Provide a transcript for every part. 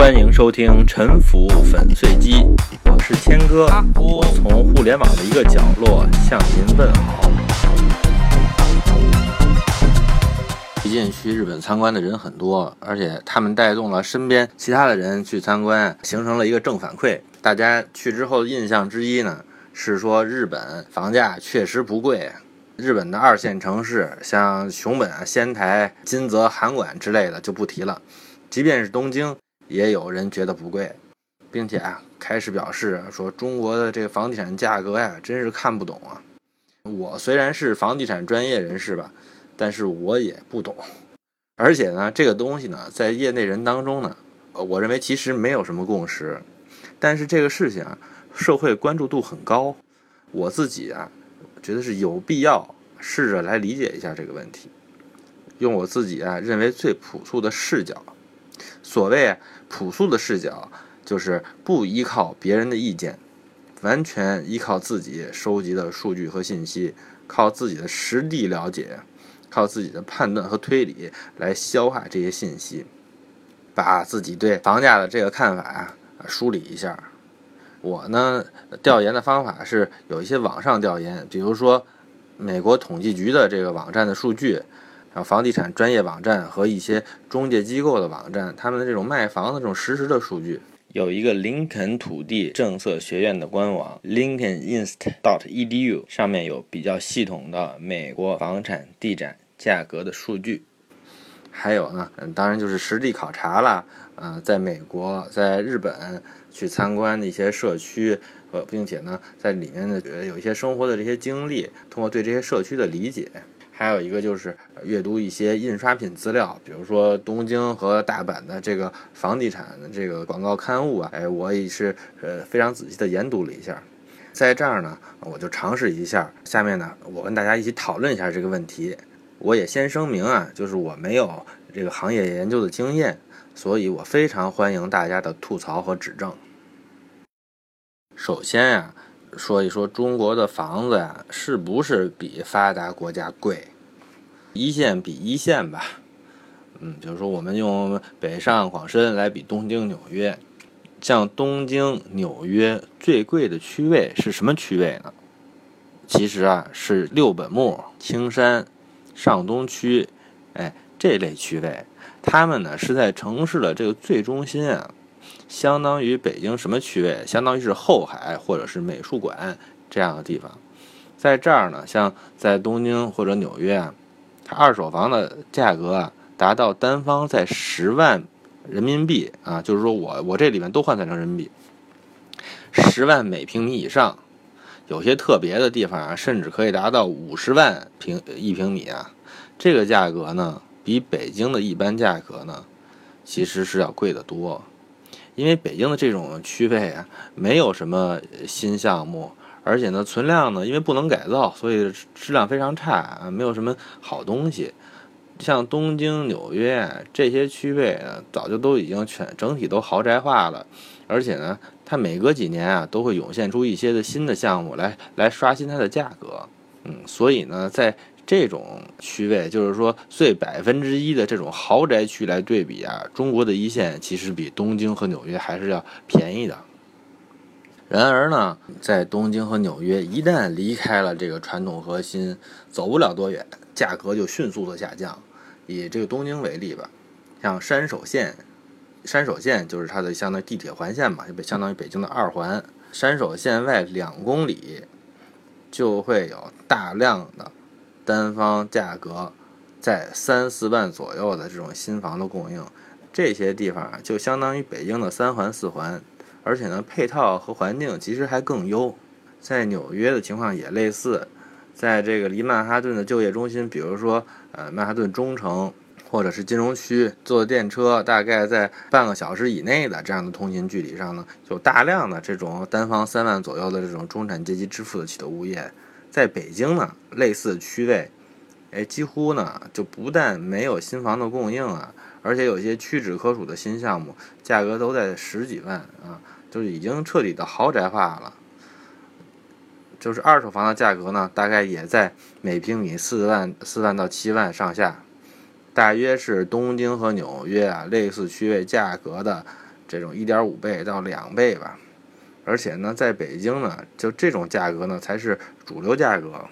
欢迎收听沉浮粉碎机，我是谦哥，我从互联网的一个角落向您问好。最近去日本参观的人很多，而且他们带动了身边其他的人去参观，形成了一个正反馈。大家去之后的印象之一呢，是说日本房价确实不贵。日本的二线城市，像熊本、仙台、金泽、函馆之类的就不提了，即便是东京，也有人觉得不贵，并且开始表示说中国的这个房地产价格呀，真是看不懂啊。我虽然是房地产专业人士吧，但是我也不懂，而且呢，这个东西呢，在业内人当中呢，我认为其实没有什么共识，但是这个事情社会关注度很高，我自己觉得是有必要试着来理解一下这个问题，用我自己认为最朴素的视角。所谓朴素的视角，就是不依靠别人的意见，完全依靠自己收集的数据和信息，靠自己的实地了解，靠自己的判断和推理来消化这些信息，把自己对房价的这个看法梳理一下。我呢，调研的方法是有一些网上调研，比如说美国统计局的这个网站的数据，然后房地产专业网站和一些中介机构的网站，他们的这种卖房的这种实时的数据。有一个林肯土地政策学院的官网 lincolninst.edu， 上面有比较系统的美国房产地产价格的数据。还有呢，当然就是实地考察了，在美国、在日本去参观的一些社区，并且呢，在里面呢有一些生活的这些经历，通过对这些社区的理解。还有一个就是阅读一些印刷品资料，比如说东京和大阪的这个房地产的这个广告刊物我也是非常仔细的研读了一下。在这儿呢，我就尝试一下，下面呢，我跟大家一起讨论一下这个问题。我也先声明就是我没有这个行业研究的经验，所以我非常欢迎大家的吐槽和指正。首先说一说中国的房子是不是比发达国家贵？一线比一线吧，比如说我们用北上广深来比东京、纽约，像东京、纽约最贵的区位是什么区位呢？其实是六本木、青山、上东区，这类区位，他们呢是在城市的这个最中心相当于北京什么区位？相当于是后海或者是美术馆这样的地方。在这儿呢，像在东京或者纽约它二手房的价格达到单方在10万人民币就是说我这里面都换算成人民币，10万每平米以上，有些特别的地方甚至可以达到50万一平米这个价格呢，比北京的一般价格呢，其实是要贵得多。因为北京的这种区位没有什么新项目，而且呢存量呢因为不能改造，所以质量非常差没有什么好东西。像东京、纽约这些区位早就都已经整体都豪宅化了，而且呢它每隔几年都会涌现出一些的新的项目来刷新它的价格。所以呢在这种区位，就是说最1%的这种豪宅区来对比中国的一线其实比东京和纽约还是要便宜的。然而呢，在东京和纽约一旦离开了这个传统核心，走不了多远，价格就迅速的下降。以这个东京为例吧，像山手线就是它的相当于地铁环线嘛，就相当于北京的二环。山手线外2公里就会有大量的单方价格在3-4万左右的这种新房的供应，这些地方就相当于北京的3环4环，而且呢配套和环境其实还更优。在纽约的情况也类似，在这个离曼哈顿的就业中心，比如说曼哈顿中城或者是金融区，坐电车大概在半个小时以内的这样的通勤距离上呢，有大量的这种单方3万左右的这种中产阶级支付得起的物业。在北京呢，类似区位，几乎呢就不但没有新房的供应而且有些屈指可数的新项目，价格都在10几万就是已经彻底的豪宅化了。就是二手房的价格呢，大概也在每平米4万到7万上下，大约是东京和纽约类似区位价格的这种 1.5 倍到2倍吧。而且呢，在北京呢，就这种价格呢才是主流价格。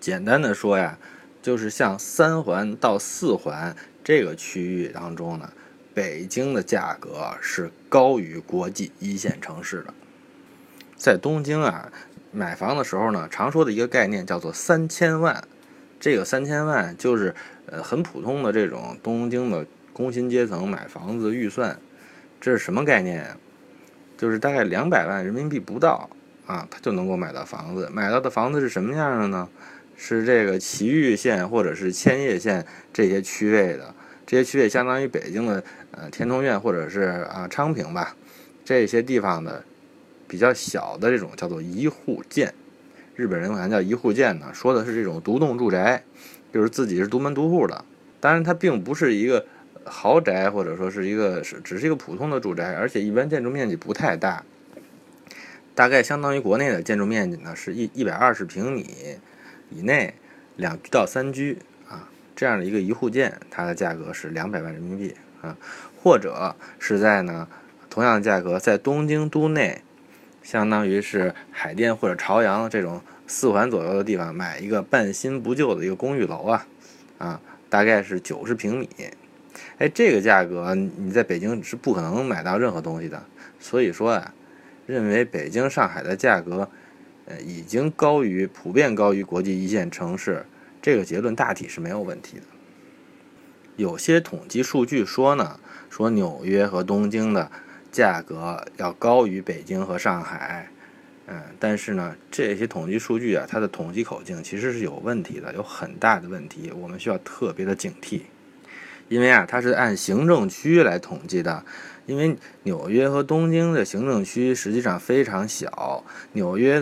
简单的说呀，就是像3环到4环这个区域当中呢，北京的价格是高于国际一线城市的。在东京啊，买房的时候呢，常说的一个概念叫做3000万。这个3000万就是很普通的这种东京的工薪阶层买房子预算。这是什么概念啊？就是大概200万人民币不到啊，他就能够买到房子。买到的房子是什么样的呢？是这个埼玉县或者是千叶县这些区位的，这些区位相当于北京的天通苑或者是昌平吧，这些地方的比较小的这种叫做一户建。日本人管它叫一户建呢，说的是这种独栋住宅，就是自己是独门独户的。当然它并不是一个豪宅，或者说是一个只是一个普通的住宅，而且一般建筑面积不太大，大概相当于国内的建筑面积呢是120平米以内，2居到3居啊，这样的一个一户建，它的价格是200万人民币啊，或者是在呢同样的价格在东京都内，相当于是海淀或者朝阳这种4环左右的地方买一个半新不旧的一个公寓楼啊，大概是90平米。哎，这个价格你在北京是不可能买到任何东西的，所以说啊，认为北京、上海的价格，已经普遍高于国际一线城市，这个结论大体是没有问题的。有些统计数据说呢，说纽约和东京的价格要高于北京和上海，但是呢，这些统计数据啊，它的统计口径其实是有问题的，有很大的问题，我们需要特别的警惕。因为啊，它是按行政区来统计的，因为纽约和东京的行政区实际上非常小。纽约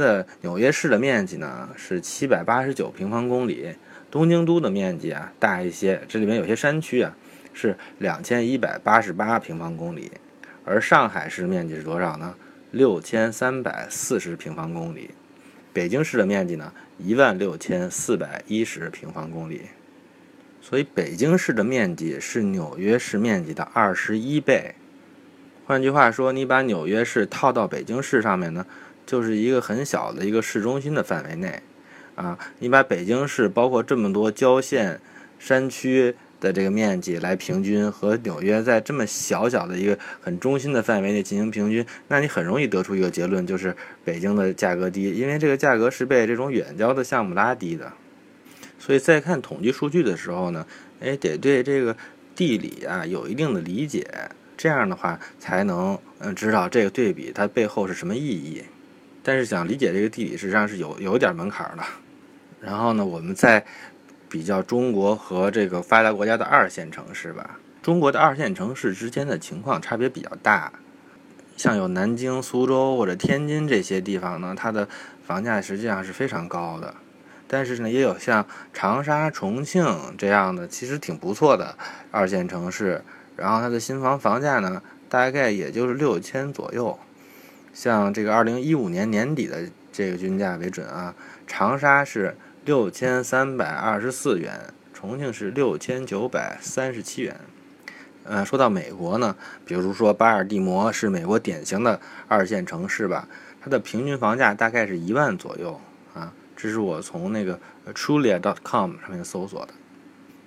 市的面积呢是789平方公里，东京都的面积啊大一些，这里面有些山区啊是2188平方公里，而上海市的面积是多少呢？6340平方公里，北京市的面积呢16410平方公里。所以北京市的面积是纽约市面积的21倍，换句话说，你把纽约市套到北京市上面呢，就是一个很小的一个市中心的范围内啊。你把北京市包括这么多郊县山区的这个面积来平均，和纽约在这么小的一个很中心的范围内进行平均，那你很容易得出一个结论，就是北京的价格低，因为这个价格是被这种远郊的项目拉低的。所以在看统计数据的时候呢，得对这个地理啊有一定的理解，这样的话才能知道这个对比它背后是什么意义。但是想理解这个地理实际上是有点门槛的。然后呢，我们再比较中国和这个发达国家的二线城市吧。中国的二线城市之间的情况差别比较大，像有南京、苏州或者天津这些地方呢，它的房价实际上是非常高的。但是呢，也有像长沙、重庆这样的其实挺不错的二线城市，然后它的新房房价呢大概也就是6000左右。像这个2015年年底的这个均价为准啊，长沙是6324元，重庆是6937元。说到美国呢，比如说巴尔的摩是美国典型的二线城市吧，它的平均房价大概是1万左右啊。这是我从那个 trulia.com 上面搜索的。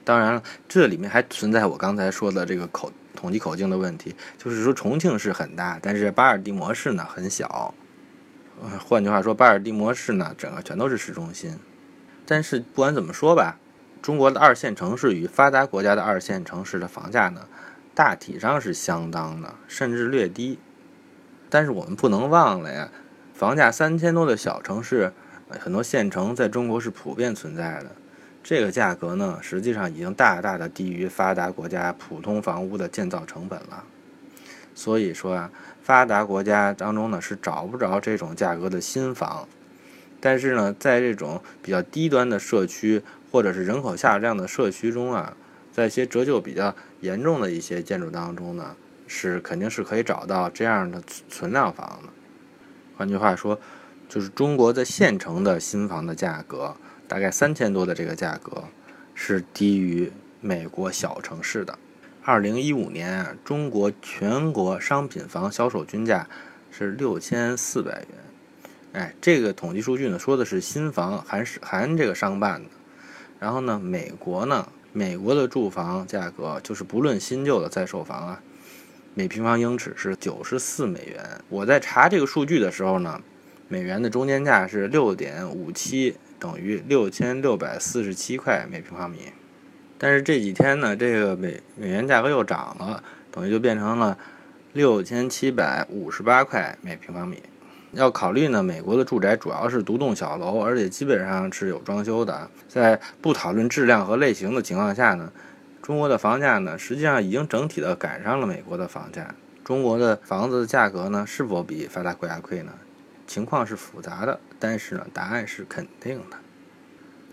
当然了，这里面还存在我刚才说的这个统计口径的问题，就是说重庆市很大，但是巴尔的摩市呢很小。换句话说，巴尔的摩市呢整个全都是市中心。但是不管怎么说吧，中国的二线城市与发达国家的二线城市的房价呢大体上是相当的，甚至略低。但是我们不能忘了呀，房价3000多的小城市，很多县城在中国是普遍存在的，这个价格呢实际上已经大大的低于发达国家普通房屋的建造成本了。所以说啊，发达国家当中呢是找不着这种价格的新房，但是呢在这种比较低端的社区或者是人口下降的社区中啊，在一些折旧比较严重的一些建筑当中呢，是肯定是可以找到这样的存量房的。换句话说，就是中国在县城的新房的价格，大概3000多的这个价格，是低于美国小城市的。2015年啊，中国全国商品房销售均价是6400元。哎，这个统计数据呢，说的是新房含这个商办的。然后呢，美国的住房价格就是不论新旧的在售房啊，每平方英尺是94美元。我在查这个数据的时候呢，美元的中间价是 6.57， 等于6647块每平方米。但是这几天呢，这个美元价格又涨了，等于就变成了6758块每平方米。要考虑呢，美国的住宅主要是独栋小楼，而且基本上是有装修的。在不讨论质量和类型的情况下呢，中国的房价呢，实际上已经整体的赶上了美国的房价。中国的房子的价格呢，是否比发达国家贵呢？情况是复杂的，但是呢，答案是肯定的。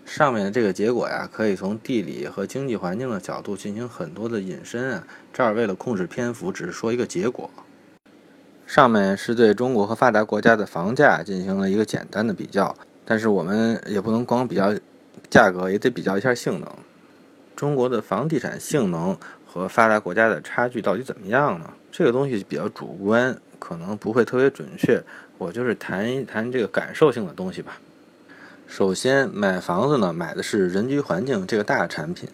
上面的这个结果呀，可以从地理和经济环境的角度进行很多的引申啊。这儿为了控制篇幅，只是说一个结果。上面是对中国和发达国家的房价进行了一个简单的比较，但是我们也不能光比较价格，也得比较一下性能。中国的房地产性能和发达国家的差距到底怎么样呢？这个东西比较主观，可能不会特别准确，我就是谈一谈这个感受性的东西吧。首先，买房子呢，买的是人居环境这个大产品。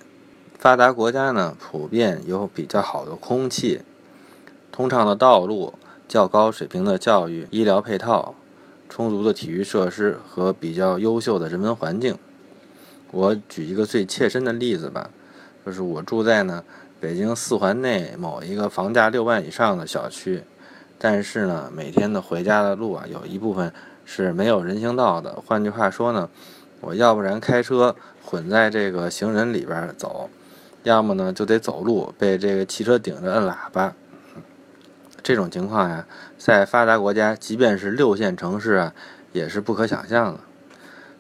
发达国家呢，普遍有比较好的空气、通畅的道路、较高水平的教育、医疗配套、充足的体育设施和比较优秀的人文环境。我举一个最切身的例子吧，就是我住在呢北京四环内某一个房价6万以上的小区，但是呢，每天的回家的路啊，有一部分是没有人行道的。换句话说呢，我要不然开车混在这个行人里边走，要么呢就得走路，被这个汽车顶着摁喇叭。这种情况呀，在发达国家，即便是6线城市啊，也是不可想象的。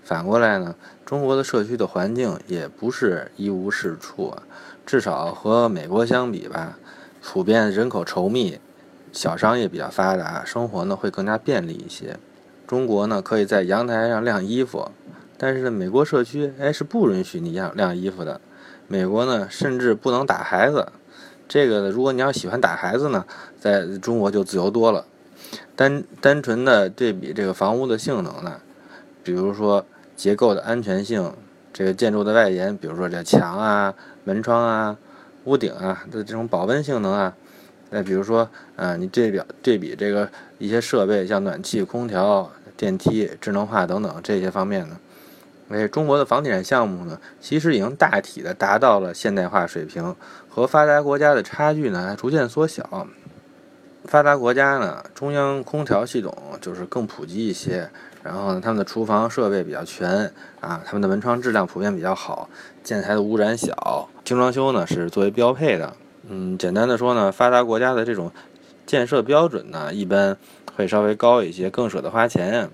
反过来呢，中国的社区的环境也不是一无是处啊，至少和美国相比吧，普遍人口稠密，小商业比较发达，生活呢会更加便利一些。中国呢可以在阳台上晾衣服，但是美国社区是不允许你晾衣服的。美国呢甚至不能打孩子，这个如果你要喜欢打孩子呢，在中国就自由多了。单纯的对比这个房屋的性能呢，比如说结构的安全性，这个建筑的外延，比如说这墙啊、门窗啊、屋顶啊的这种保温性能啊。再比如说你对比这个一些设备，像暖气、空调、电梯、智能化等等这些方面呢，中国的房地产项目呢，其实已经大体的达到了现代化水平，和发达国家的差距呢还逐渐缩小。发达国家呢，中央空调系统就是更普及一些，然后呢，他们的厨房设备比较全啊，他们的门窗质量普遍比较好，建材的污染小，精装修呢是作为标配的。简单的说呢，发达国家的这种建设标准呢，一般会稍微高一些，更舍得花钱。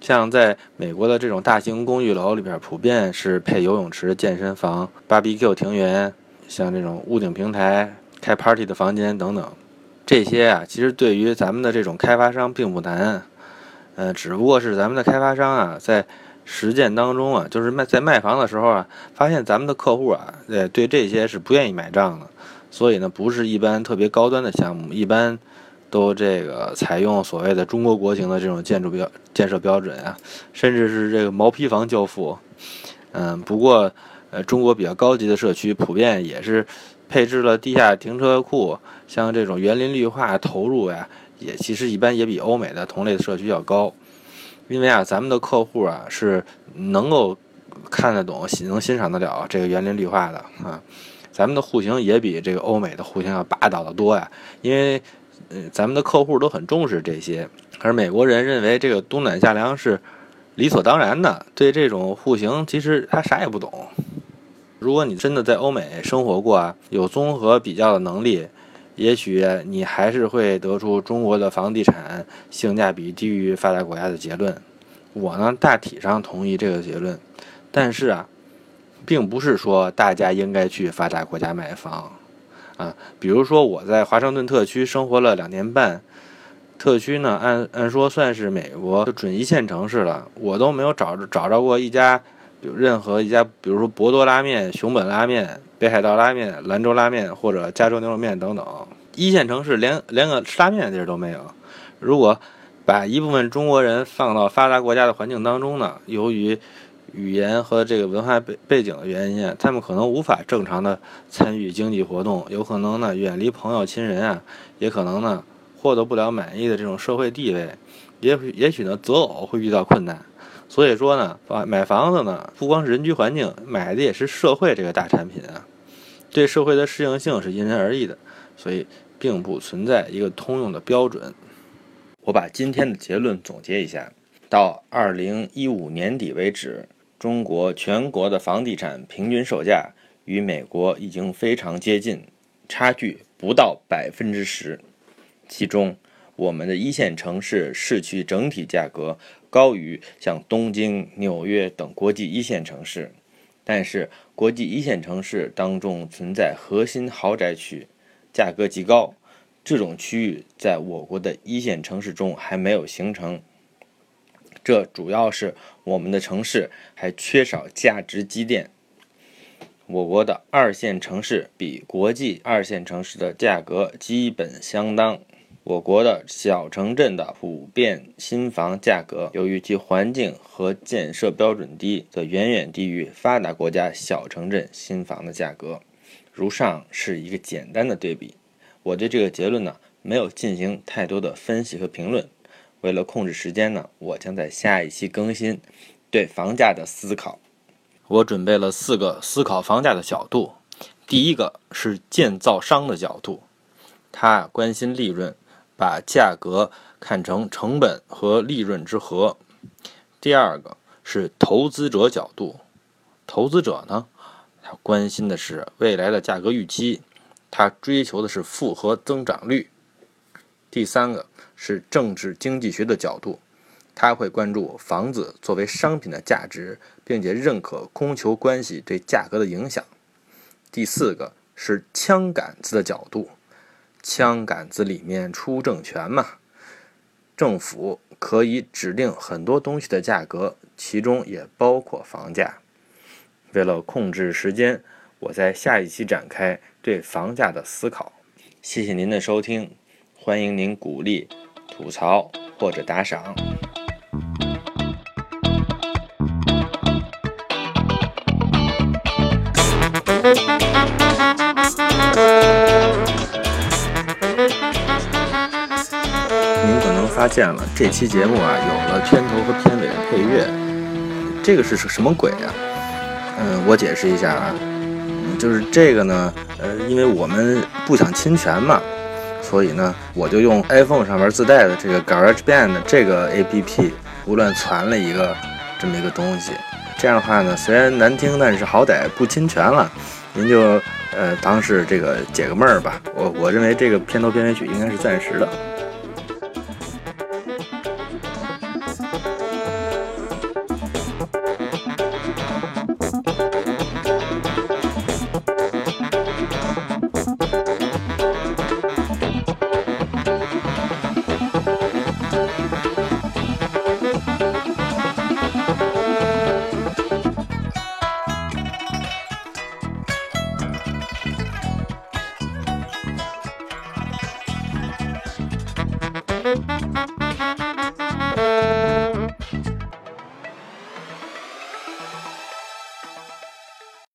像在美国的这种大型公寓楼里边，普遍是配游泳池、健身房、BBQ 庭园，像这种屋顶平台、开 party 的房间等等。这些啊，其实对于咱们的这种开发商并不难，只不过是咱们的开发商啊，在实践当中啊，就是在卖房的时候啊，发现咱们的客户啊，对这些是不愿意买账的。所以呢，不是一般特别高端的项目，一般都这个采用所谓的中国国情的这种建设标准啊，甚至是这个毛坯房教父。不过中国比较高级的社区普遍也是配置了地下停车库，像这种园林绿化投入呀，也其实一般也比欧美的同类的社区要高。因为啊，咱们的客户啊是能够看得懂、能欣赏得了这个园林绿化的啊。咱们的户型也比这个欧美的户型要霸道的多呀，因为咱们的客户都很重视这些。而美国人认为这个冬暖夏凉是理所当然的，对这种户型其实他啥也不懂。如果你真的在欧美生活过啊，有综合比较的能力，也许你还是会得出中国的房地产性价比低于发达国家的结论。我呢，大体上同意这个结论，但是啊，并不是说大家应该去发达国家买房啊。比如说我在华盛顿特区生活了2年半，特区呢按说算是美国准1线城市了，我都没有找着过任何一家，比如说博多拉面、熊本拉面、北海道拉面、兰州拉面或者加州牛肉面等等。一线城市连个吃拉面的地儿都没有。如果把一部分中国人放到发达国家的环境当中呢，由于语言和这个文化背景的原因，他们可能无法正常的参与经济活动，有可能呢远离朋友亲人啊，也可能呢获得不了满意的这种社会地位，也许呢择偶会遇到困难。所以说呢，买房子呢不光是人居环境，买的也是社会这个大产品啊，对社会的适应性是因人而异的，所以并不存在一个通用的标准。我把今天的结论总结一下，到2015年底为止，中国全国的房地产平均售价与美国已经非常接近，差距不到 10%。 其中我们的一线城市市区整体价格高于像东京、纽约等国际一线城市，但是国际一线城市当中存在核心豪宅区，价格极高，这种区域在我国的一线城市中还没有形成，这主要是我们的城市还缺少价值积淀。我国的二线城市比国际二线城市的价格基本相当。我国的小城镇的普遍新房价格，由于其环境和建设标准低，则远远低于发达国家小城镇新房的价格。如上是一个简单的对比。我对这个结论呢，没有进行太多的分析和评论。为了控制时间呢，我将在下一期更新对房价的思考。我准备了4个思考房价的角度。第一个是建造商的角度，他关心利润，把价格看成成本和利润之和。第二个是投资者角度，投资者呢，他关心的是未来的价格预期，他追求的是复合增长率。第三个是政治经济学的角度，他会关注房子作为商品的价值，并且认可供求关系对价格的影响。第4个是枪杆子的角度，枪杆子里面出政权嘛，政府可以指定很多东西的价格，其中也包括房价。为了控制时间，我在下一期展开对房价的思考。谢谢您的收听，欢迎您鼓励、吐槽或者打赏。您可能发现了，这期节目啊有了片头和片尾的配乐，这个是什么鬼啊？我解释一下啊。就是这个呢，因为我们不想侵权嘛，所以呢，我就用 iPhone 上面自带的这个 GarageBand 这个 APP 胡乱传了这么一个东西。这样的话呢，虽然难听，但是好歹不侵权了。您就当是这个解个闷儿吧。我认为这个片头片尾曲应该是暂时的。